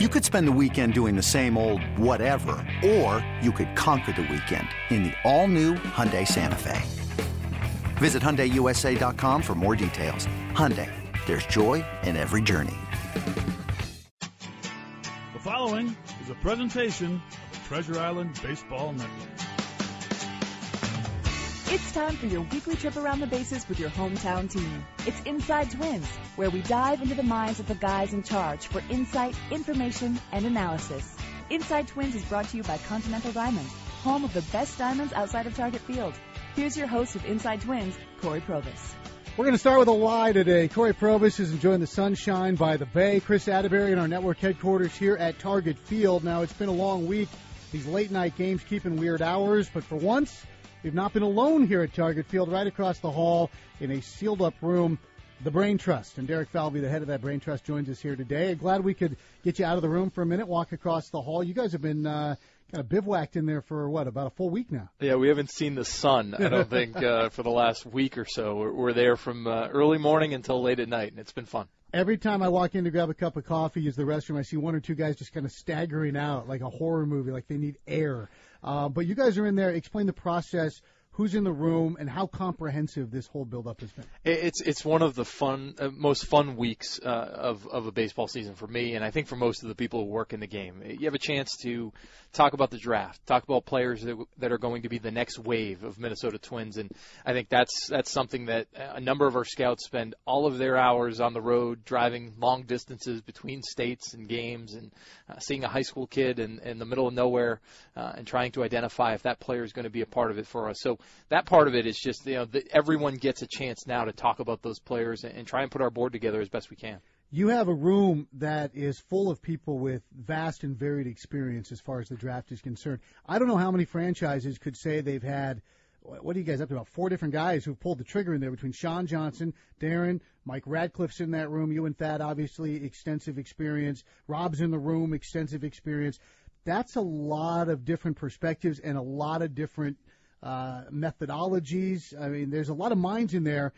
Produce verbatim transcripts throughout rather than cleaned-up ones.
You could spend the weekend doing the same old whatever, or you could conquer the weekend in the all-new Hyundai Santa Fe. Visit Hyundai U S A dot com for more details. Hyundai, there's joy in every journey. The following is a presentation of the Treasure Island Baseball Network. It's time for your weekly trip around the bases with your hometown team. It's Inside Twins, where we dive into the minds of the guys in charge for insight, information, and analysis. Inside Twins is brought to you by Continental Diamond, home of the best diamonds outside of Target Field. Here's your host of Inside Twins, Corey Provis. We're going to start with a lie today. Corey Provis is enjoying the sunshine by the bay. Chris Atterbury in our network headquarters here at Target Field. Now, it's been a long week. These late-night games keeping weird hours, but for once, we've not been alone here at Target Field. Right across the hall in a sealed-up room, the Brain Trust. And Derek Falvey, the head of that Brain Trust, joins us here today. I'm glad we could get you out of the room for a minute, walk across the hall. You guys have been uh, kind of bivouacked in there for, what, about a full week now? Yeah, we haven't seen the sun, I don't think, uh, for the last week or so. We're, we're there from uh, early morning until late at night, and it's been fun. Every time I walk in to grab a cup of coffee, use the restroom, I see one or two guys just kind of staggering out like a horror movie, like they need air. Uh, but you guys are in there. Explain the process, who's in the room, and how comprehensive this whole buildup has been. It's it's one of the fun, uh, most fun weeks uh, of, of a baseball season for me, and I think for most of the people who work in the game. You have a chance to talk about the draft, talk about players that, that are going to be the next wave of Minnesota Twins, and I think that's, that's something that a number of our scouts spend all of their hours on the road, driving long distances between states and games, and uh, seeing a high school kid in, in the middle of nowhere uh, and trying to identify if that player is going to be a part of it for us. So that part of it is just, you know, that everyone gets a chance now to talk about those players and, and try and put our board together as best we can. You have a room that is full of people with vast and varied experience as far as the draft is concerned. I don't know how many franchises could say they've had, what are you guys up to, about four different guys who pulled the trigger in there between Sean Johnson, Darren, Mike Radcliffe's in that room, you and Thad, obviously, extensive experience. Rob's in the room, extensive experience. That's a lot of different perspectives and a lot of different Uh, methodologies. I mean, there's a lot of minds in there.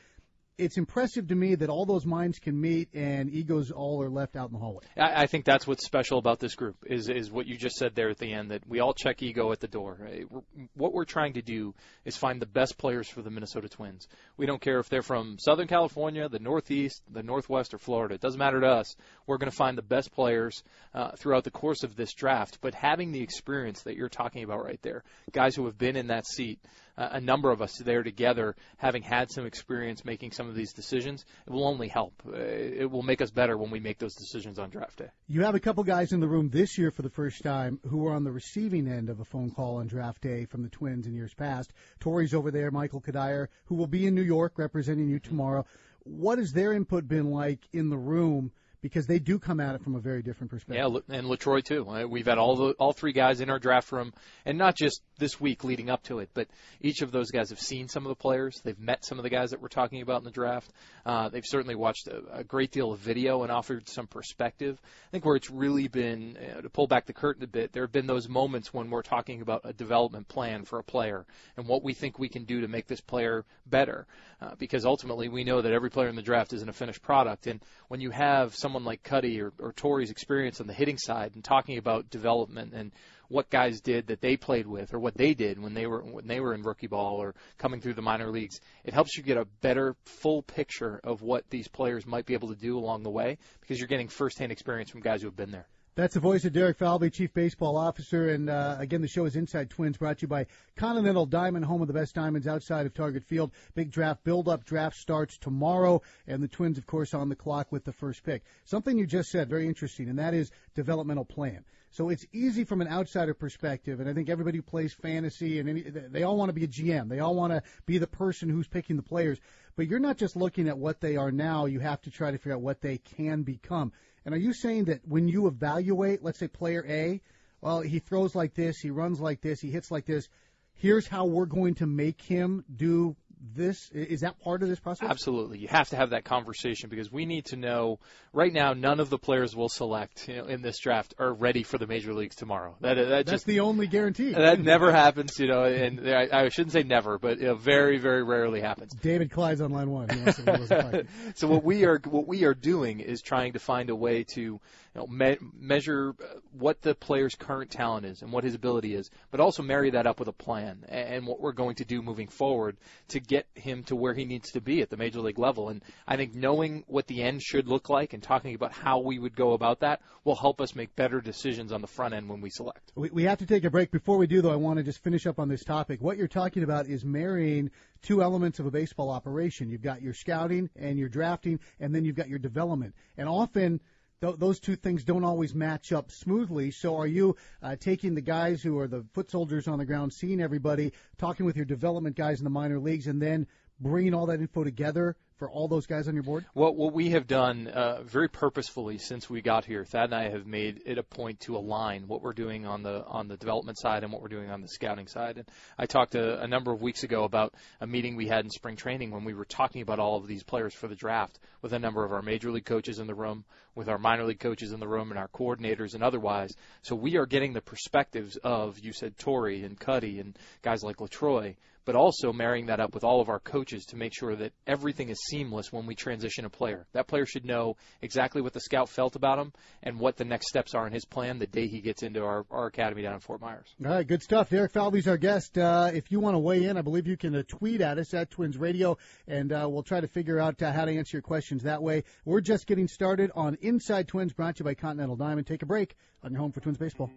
It's impressive to me that all those minds can meet and egos all are left out in the hallway. I, I think that's what's special about this group is, is what you just said there at the end, that we all check ego at the door. Right? We're, what we're trying to do is find the best players for the Minnesota Twins. We don't care if they're from Southern California, the Northeast, the Northwest, or Florida. It doesn't matter to us. We're going to find the best players uh, throughout the course of this draft. But having the experience that you're talking about right there, guys who have been in that seat, uh, a number of us there together, having had some experience making some of these decisions, it will only help. Uh, it will make us better when we make those decisions on draft day. You have a couple guys in the room this year for the first time who were on the receiving end of a phone call on draft day from the Twins in years past. Torrey's over there, Michael Kadire, who will be in New York representing you tomorrow. What has their input been like in the room? Because they do come at it from a very different perspective. Yeah, and Latroy too. We've had all the, all three guys in our draft room, and not just this week leading up to it, but each of those guys have seen some of the players. They've met some of the guys that we're talking about in the draft. Uh, they've certainly watched a, a great deal of video and offered some perspective. I think where it's really been, you know, to pull back the curtain a bit, there have been those moments when we're talking about a development plan for a player and what we think we can do to make this player better. Uh, because ultimately we know that every player in the draft isn't a finished product, and when you have someone like Cuddy or, or Torrey's experience on the hitting side and talking about development and what guys did that they played with or what they did when they were when they were in rookie ball or coming through the minor leagues, it helps you get a better full picture of what these players might be able to do along the way because you're getting firsthand experience from guys who have been there. That's the voice of Derek Falvey, Chief Baseball Officer. And, uh, again, the show is Inside Twins, brought to you by Continental Diamond, home of the best diamonds outside of Target Field. Big draft build-up. Draft starts tomorrow. And the Twins, of course, on the clock with the first pick. Something you just said, very interesting, and that is developmental plan. So it's easy from an outsider perspective, and I think everybody who plays fantasy, and any, they all want to be a G M. They all want to be the person who's picking the players. But you're not just looking at what they are now. You have to try to figure out what they can become. And are you saying that when you evaluate, let's say player A, well, he throws like this, he runs like this, he hits like this, here's how we're going to make him do this? Is that part of this process? Absolutely. You have to have that conversation because we need to know right now none of the players we'll select, you know, in this draft are ready for the major leagues tomorrow. That, that That's just, the only guarantee. That never happens, you know, and I, I shouldn't say never, but you know, very, very rarely happens. David Clyde's on line one. He wants to, he wants to fight. So what we are what we are doing is trying to find a way to you know, me- measure what the player's current talent is and what his ability is, but also marry that up with a plan and what we're going to do moving forward to get him to where he needs to be at the major league level. And I think knowing what the end should look like and talking about how we would go about that will help us make better decisions on the front end when we select. We, we have to take a break. Before we do, though, I want to just finish up on this topic. What you're talking about is marrying two elements of a baseball operation. You've got your scouting and your drafting, and then you've got your development. And often th- those two things don't always match up smoothly. So are you uh, taking the guys who are the foot soldiers on the ground, seeing everybody, talking with your development guys in the minor leagues, and then bringing all that info together for all those guys on your board? Well, what we have done uh, very purposefully since we got here, Thad and I have made it a point to align what we're doing on the on the development side and what we're doing on the scouting side. And I talked a, a number of weeks ago about a meeting we had in spring training when we were talking about all of these players for the draft with a number of our major league coaches in the room, with our minor league coaches in the room and our coordinators and otherwise. So we are getting the perspectives of, you said, Torrey and Cuddy and guys like Latroy, but also marrying that up with all of our coaches to make sure that everything is seamless when we transition a player. That player should know exactly what the scout felt about him and what the next steps are in his plan the day he gets into our, our academy down in Fort Myers. All right, good stuff. Derek Falvey's our guest. Uh, if you want to weigh in, I believe you can uh, tweet at us at Twins Radio, and uh, we'll try to figure out uh, how to answer your questions that way. We're just getting started on Inside Twins, brought to you by Continental Diamond. Take a break on your home for Twins baseball.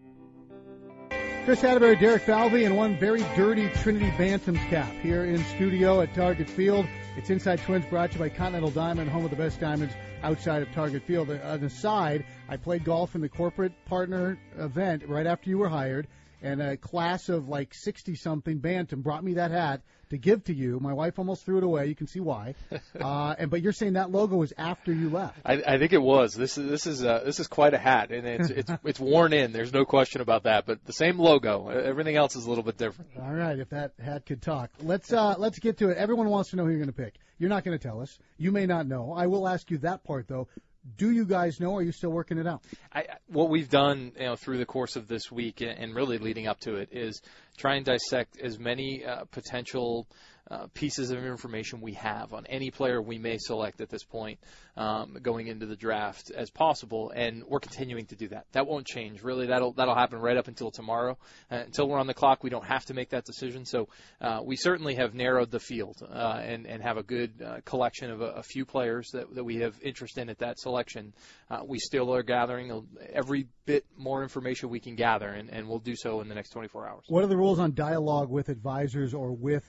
Chris Atterbury, Derek Falvey, and one very dirty Trinity Bantams cap here in studio at Target Field. It's Inside Twins, brought to you by Continental Diamond, home of the best diamonds outside of Target Field. On the side, I played golf in the corporate partner event right after you were hired, and a class of like sixty-something Bantam brought me that hat to give to you. My wife almost threw it away. You can see why. Uh, and but you're saying that logo was after you left. I, I think it was. This is this is uh, this is quite a hat, and it's it's it's worn in. There's no question about that. But the same logo. Everything else is a little bit different. All right. If that hat could talk, let's uh, let's get to it. Everyone wants to know who you're going to pick. You're not going to tell us. You may not know. I will ask you that part though. Do you guys know, or are you still working it out? I, what we've done, you know, through the course of this week and really leading up to it is try and dissect as many uh, potential uh, pieces of information we have on any player we may select at this point um, going into the draft as possible, and we're continuing to do that. That won't change, really. That'll that'll happen right up until tomorrow. Uh, until we're on the clock, we don't have to make that decision. So uh, we certainly have narrowed the field uh, and, and have a good uh, collection of a, a few players that, that we have interest in at that selection. Uh, we still are gathering every bit more information we can gather, and, and we'll do so in the next twenty-four hours. What are the rules on dialogue with advisors or with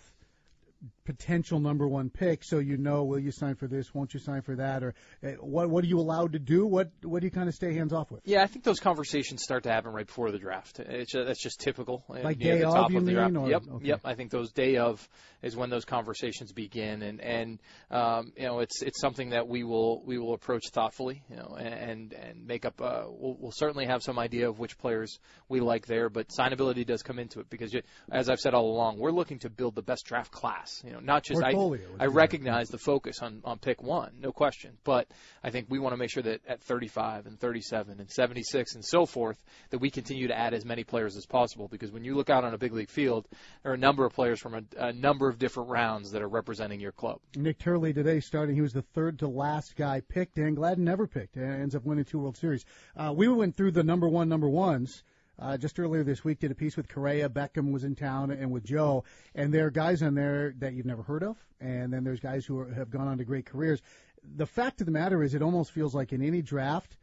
potential number one pick, so you know, will you sign for this, won't you sign for that, or uh, what what are you allowed to do, what what do you kind of stay hands off with? Yeah, I think those conversations start to happen right before the draft. It's uh, that's just typical. Like near day the top of, of the draft. Or, yep, okay. yep. I think those day of is when those conversations begin, and and um, you know, it's it's something that we will we will approach thoughtfully, you know, and and make up. Uh, we'll, we'll certainly have some idea of which players we like there, but signability does come into it because, you, as I've said all along, we're looking to build the best draft class. You know. Not just I, I recognize the focus on, on pick one, no question, but I think we want to make sure that at thirty-five and thirty-seven and seventy-six and so forth that we continue to add as many players as possible, because when you look out on a big league field, there are a number of players from a, a number of different rounds that are representing your club. Nick Turley today starting, he was the third to last guy picked. Dan Gladden never picked and ends up winning two World Series. Uh, we went through the number one, number ones. Uh, just earlier this week, did a piece with Correa. Beckham was in town, and with Joe. And there are guys on there that you've never heard of, and then there's guys who are, have gone on to great careers. The fact of the matter is it almost feels like in any draft,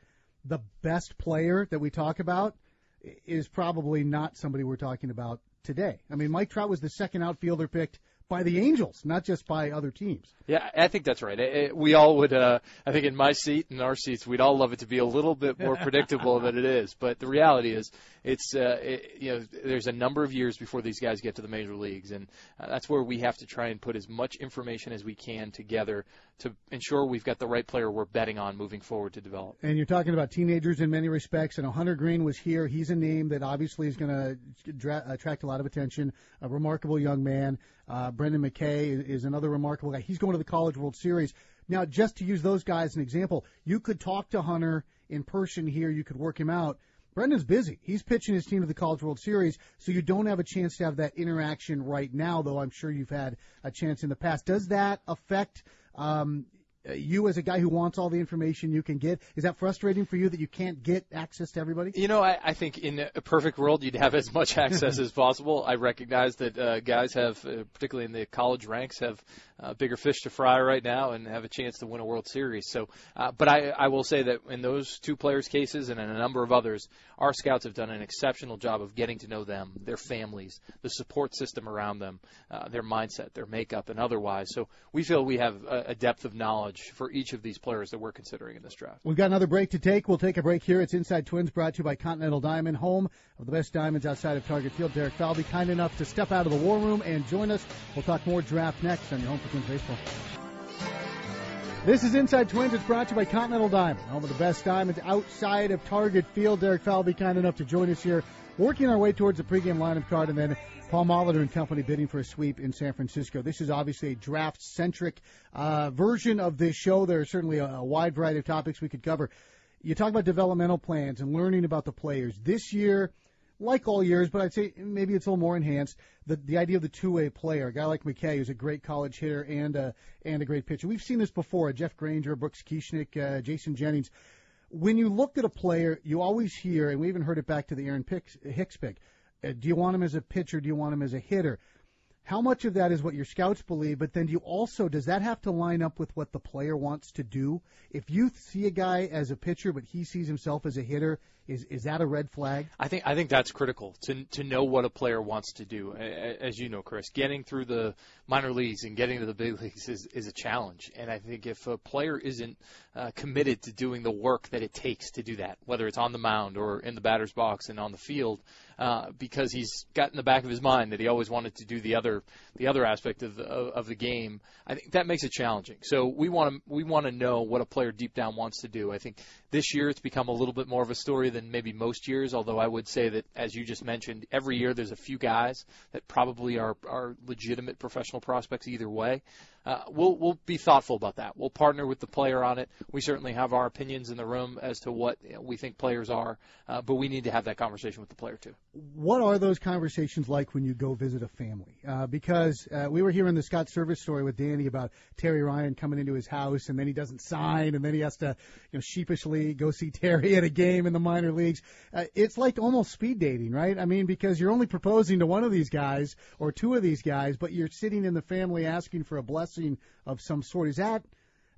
the best player that we talk about is probably not somebody we're talking about today. I mean, Mike Trout was the second outfielder picked by the Angels, not just by other teams. Yeah, I think that's right. It, it, we all would, uh, I think in my seat and our seats, we'd all love it to be a little bit more predictable than it is. But the reality is it's, uh, it, you know, there's a number of years before these guys get to the major leagues, and uh, that's where we have to try and put as much information as we can together to ensure we've got the right player we're betting on moving forward to develop. And you're talking about teenagers in many respects, and Hunter Green was here. He's a name that obviously is going to dra- attract a lot of attention, a remarkable young man. Uh, Brendan McKay is another remarkable guy. He's going to the College World Series. Now, just to use those guys as an example, you could talk to Hunter in person here. You could work him out. Brendan's busy. He's pitching his team to the College World Series, so you don't have a chance to have that interaction right now, though I'm sure you've had a chance in the past. Does that affect um, you as a guy who wants all the information you can get, is that frustrating for you that you can't get access to everybody? You know, I, I think in a perfect world you'd have as much access as possible. I recognize that uh, guys have, uh, particularly in the college ranks, have uh, bigger fish to fry right now and have a chance to win a World Series. So, uh, but I, I will say that in those two players' cases and in a number of others, our scouts have done an exceptional job of getting to know them, their families, the support system around them, uh, their mindset, their makeup, and otherwise. So we feel we have a, a depth of knowledge for each of these players that we're considering in this draft. We've got another break to take. We'll take a break here. It's Inside Twins, brought to you by Continental Diamond, home of the best diamonds outside of Target Field. Derek Falvey, kind enough to step out of the war room and join us. We'll talk more draft next on your home for Twins baseball. This is Inside Twins. It's brought to you by Continental Diamond, home of the best diamonds outside of Target Field. Derek Falvey, kind enough to join us here, working our way towards the pregame lineup card, and then Paul Molitor and company bidding for a sweep in San Francisco. This is obviously a draft-centric uh, version of this show. There are certainly a, a wide variety of topics we could cover. You talk about developmental plans and learning about the players. This year, like all years, but I'd say maybe it's a little more enhanced, the, the idea of the two-way player, a guy like McKay who's a great college hitter and a, and a great pitcher. We've seen this before, Jeff Granger, Brooks Kieschnick, uh, Jason Jennings. When you look at a player, you always hear, and we even heard it back to the Aaron Hicks pick, uh, do you want him as a pitcher? Do you want him as a hitter? How much of that is what your scouts believe? But then do you also, does that have to line up with what the player wants to do? If you see a guy as a pitcher, but he sees himself as a hitter, is, is that a red flag? I think I think that's critical to to know what a player wants to do. As you know, Chris, getting through the minor leagues and getting to the big leagues is, is a challenge. And I think if a player isn't uh, committed to doing the work that it takes to do that, whether it's on the mound or in the batter's box and on the field, uh, because he's got in the back of his mind that he always wanted to do the other the other aspect of the, of the game, I think that makes it challenging. So we want to we want to know what a player deep down wants to do. I think this year it's become a little bit more of a story than maybe most years, although I would say that, as you just mentioned, every year there's a few guys that probably are, are legitimate professional prospects either way. Uh, we'll we'll be thoughtful about that. We'll partner with the player on it. We certainly have our opinions in the room as to what we think players are, uh, but we need to have that conversation with the player too. What are those conversations like when you go visit a family? Uh, because uh, we were hearing the Scott Service story with Danny about Terry Ryan coming into his house, and then he doesn't sign, and then he has to, you know, sheepishly go see Terry at a game in the minor leagues. Uh, it's like almost speed dating, right? I mean, because you're only proposing to one of these guys or two of these guys, but you're sitting in the family asking for a blessing of some sort. Is that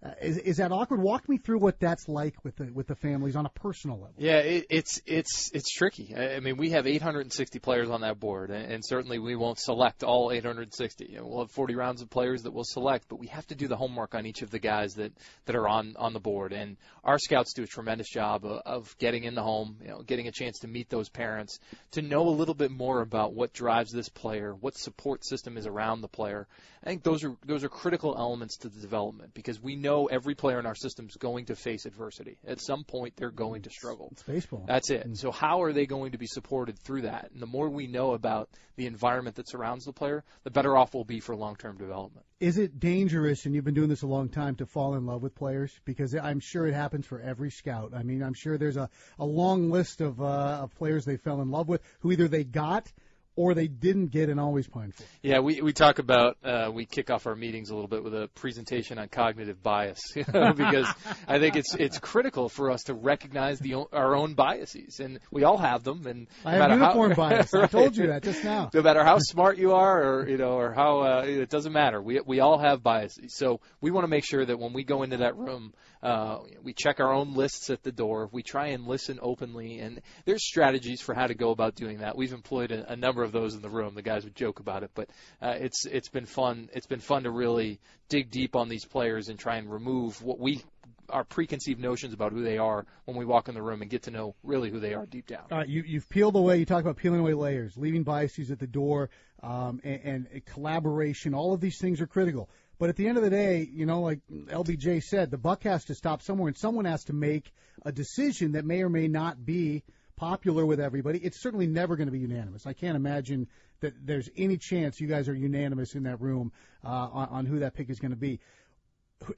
uh, is, is that awkward? Walk me through what that's like with the, with the families on a personal level. Yeah, it, it's it's it's tricky. I mean, we have eight hundred sixty players on that board, and, and certainly we won't select all eight hundred sixty. We'll have forty rounds of players that we'll select, but we have to do the homework on each of the guys that, that are on, on the board. And our scouts do a tremendous job of, of getting in the home, you know, getting a chance to meet those parents, to know a little bit more about what drives this player, what support system is around the player. I think those are those are critical elements to the development, because we know. know every player in our system is going to face adversity. At some point, they're going to struggle. It's baseball. That's it. And so how are they going to be supported through that? And the more we know about the environment that surrounds the player, the better off we'll be for long-term development. Is it dangerous, and you've been doing this a long time, to fall in love with players? Because I'm sure it happens for every scout. I mean, I'm sure there's a, a long list of, uh, of players they fell in love with who either they got or they didn't get and always pine for. Yeah, we, we talk about, uh, we kick off our meetings a little bit with a presentation on cognitive bias, you know, because I think it's it's critical for us to recognize the our own biases, and we all have them. And I no have uniform how, bias. Right? I told you that just now. No matter how smart you are, or you know, or how uh, it doesn't matter. We we all have biases, so we want to make sure that when we go into that room, uh, we check our own lists at the door. We try and listen openly, and there's strategies for how to go about doing that. We've employed a, a number of Of those in the room. The guys would joke about it, but uh, it's it's been fun. It's been fun to really dig deep on these players and try and remove what we our preconceived notions about who they are when we walk in the room and get to know really who they are deep down. All right, you, you've peeled away. You talk about peeling away layers, leaving biases at the door, um, and, and collaboration. All of these things are critical. But at the end of the day, you know, like L B J said, the buck has to stop somewhere, and someone has to make a decision that may or may not be popular with everybody. It's certainly never going to be unanimous. I can't imagine that there's any chance you guys are unanimous in that room uh, on, on who that pick is going to be.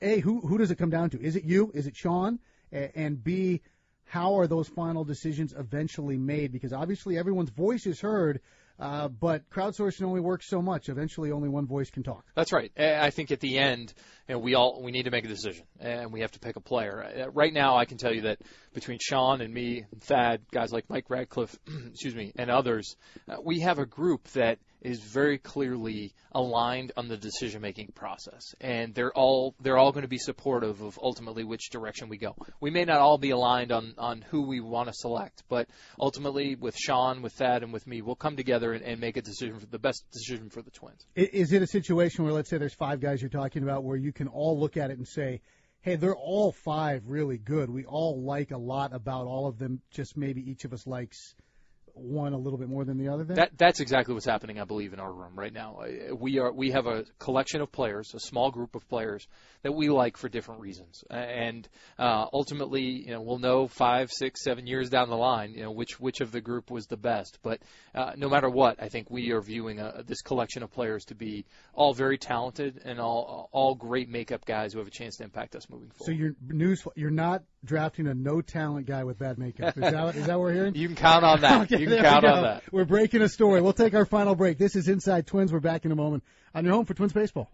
A, who who does it come down to? Is it you? Is it Sean? A- and B, how are those final decisions eventually made? Because obviously everyone's voice is heard, Uh, but crowdsourcing only works so much. Eventually, only one voice can talk. That's right. I think at the end, you know, we all we need to make a decision, and we have to pick a player. Right now, I can tell you that between Sean and me, and Thad, guys like Mike Radcliffe, excuse me, and others, uh, we have a group that is very clearly aligned on the decision-making process, and they're all they're all going to be supportive of ultimately which direction we go. We may not all be aligned on, on who we want to select, but ultimately with Sean, with Thad, and with me, we'll come together and, and make a decision for the best decision for the Twins. Is it a situation where, let's say there's five guys you're talking about, where you can all look at it and say, hey, they're all five really good. We all like a lot about all of them, just maybe each of us likes one a little bit more than the other? Then? That, that's exactly what's happening, I believe, in our room right now. We are we have a collection of players, a small group of players that we like for different reasons, and uh, ultimately, you know, we'll know five, six, seven years down the line, you know, which which of the group was the best. But uh, no matter what, I think we are viewing a, this collection of players to be all very talented and all all great makeup guys who have a chance to impact us moving forward. So your news, you're not drafting a no-talent guy with bad makeup. Is that, is that what we're hearing? You can count on that. Okay, you can count on that. We're breaking a story. We'll take our final break. This is Inside Twins. We're back in a moment on your home for Twins baseball.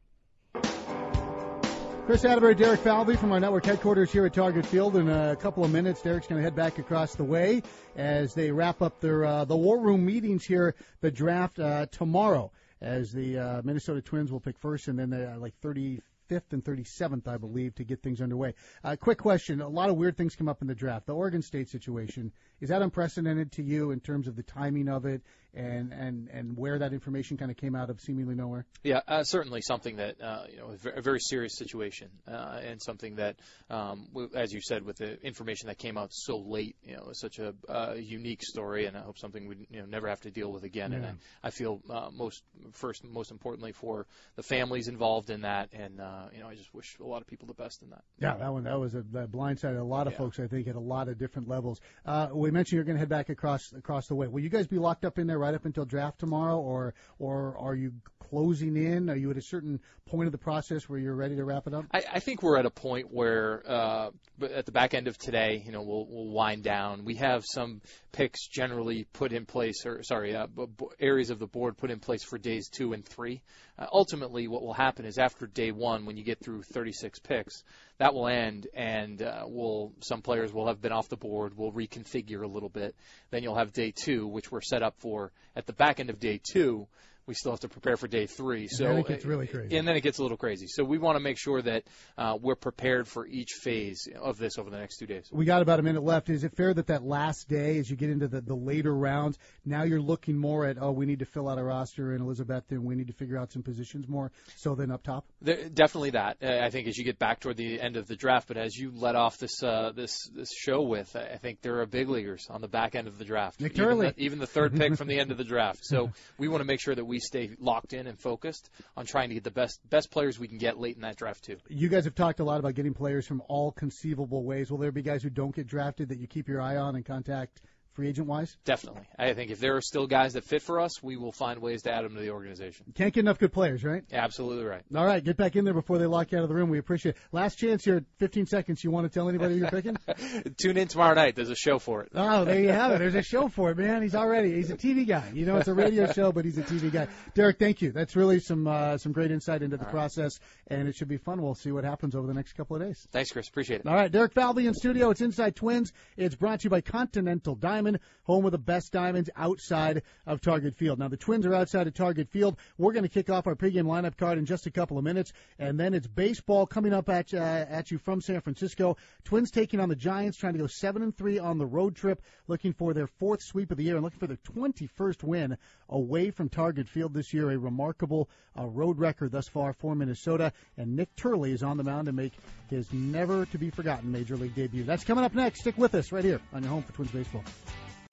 Chris Atterbury, Derek Falvey from our network headquarters here at Target Field. In a couple of minutes, Derek's going to head back across the way as they wrap up their uh, the War Room meetings here, the draft uh, tomorrow, as the uh, Minnesota Twins will pick first, and then they are like thirty-fifth and thirty-seventh, I believe, to get things underway. Uh, quick question. A lot of weird things come up in the draft. The Oregon State situation, is that unprecedented to you in terms of the timing of it and, and, and where that information kind of came out of seemingly nowhere? Yeah, uh, certainly something that, uh, you know, a very serious situation uh, and something that, um, as you said, with the information that came out so late, you know, it's such a uh, unique story, and I hope something we you know, never have to deal with again. Yeah. And I, I feel uh, most, first, most importantly for the families involved in that, and, uh, Uh, you know, I just wish a lot of people the best in that. Yeah, that one, that was a that blindsided a lot of yeah. folks, I think, at a lot of different levels. Uh, we mentioned you're going to head back across across the way. Will you guys be locked up in there right up until draft tomorrow, or or are you closing in? Are you at a certain point of the process where you're ready to wrap it up? I, I think we're at a point where uh, at the back end of today, you know, we'll, we'll wind down. We have some picks generally put in place, or sorry, uh, areas of the board put in place for days two and three. Uh, ultimately, what will happen is after day one, when you get through thirty-six picks, that will end, and uh, we'll some players will have been off the board. We'll reconfigure a little bit. Then you'll have day two, which we're set up for at the back end of day two. We still have to prepare for day three. And so then it gets really crazy. And then it gets a little crazy. So we want to make sure that uh, we're prepared for each phase of this over the next two days. We got about a minute left. Is it fair that that last day, as you get into the, the later rounds, now you're looking more at, oh, we need to fill out a roster in Elizabeth, and we need to figure out some positions more so than up top? There, definitely that. Uh, I think as you get back toward the end of the draft, but as you let off this uh, this this show with, I think there are big leaguers on the back end of the draft. Nick Turley. Even the, even the third pick from the end of the draft. So we want to make sure that we stay locked in and focused on trying to get the best best players we can get late in that draft too. You guys have talked a lot about getting players from all conceivable ways. Will there be guys who don't get drafted that you keep your eye on and contact free agent-wise? Definitely. I think if there are still guys that fit for us, we will find ways to add them to the organization. Can't get enough good players, right? Absolutely right. All right, get back in there before they lock you out of the room. We appreciate it. Last chance here, fifteen seconds. You want to tell anybody you're picking? Tune in tomorrow night. There's a show for it. Oh, there you have it. There's a show for it, man. He's already, he's a T V guy. You know, it's a radio show, but he's a T V guy. Derek, thank you. That's really some uh, some great insight into the right. process, and it should be fun. We'll see what happens over the next couple of days. Thanks, Chris. Appreciate it. All right, Derek Falvey in studio. It's Inside Twins. It's brought to you by Continental Diamond, home of the best diamonds outside of Target Field. Now, the Twins are outside of Target Field. We're going to kick off our pregame lineup card in just a couple of minutes, and then it's baseball coming up at, uh, at you from San Francisco. Twins taking on the Giants, trying to go seven and three on the road trip, looking for their fourth sweep of the year and looking for their twenty-first win away from Target Field this year. A remarkable uh, road record thus far for Minnesota, and Nick Turley is on the mound to make his never-to-be-forgotten Major League debut. That's coming up next. Stick with us right here on your home for Twins baseball.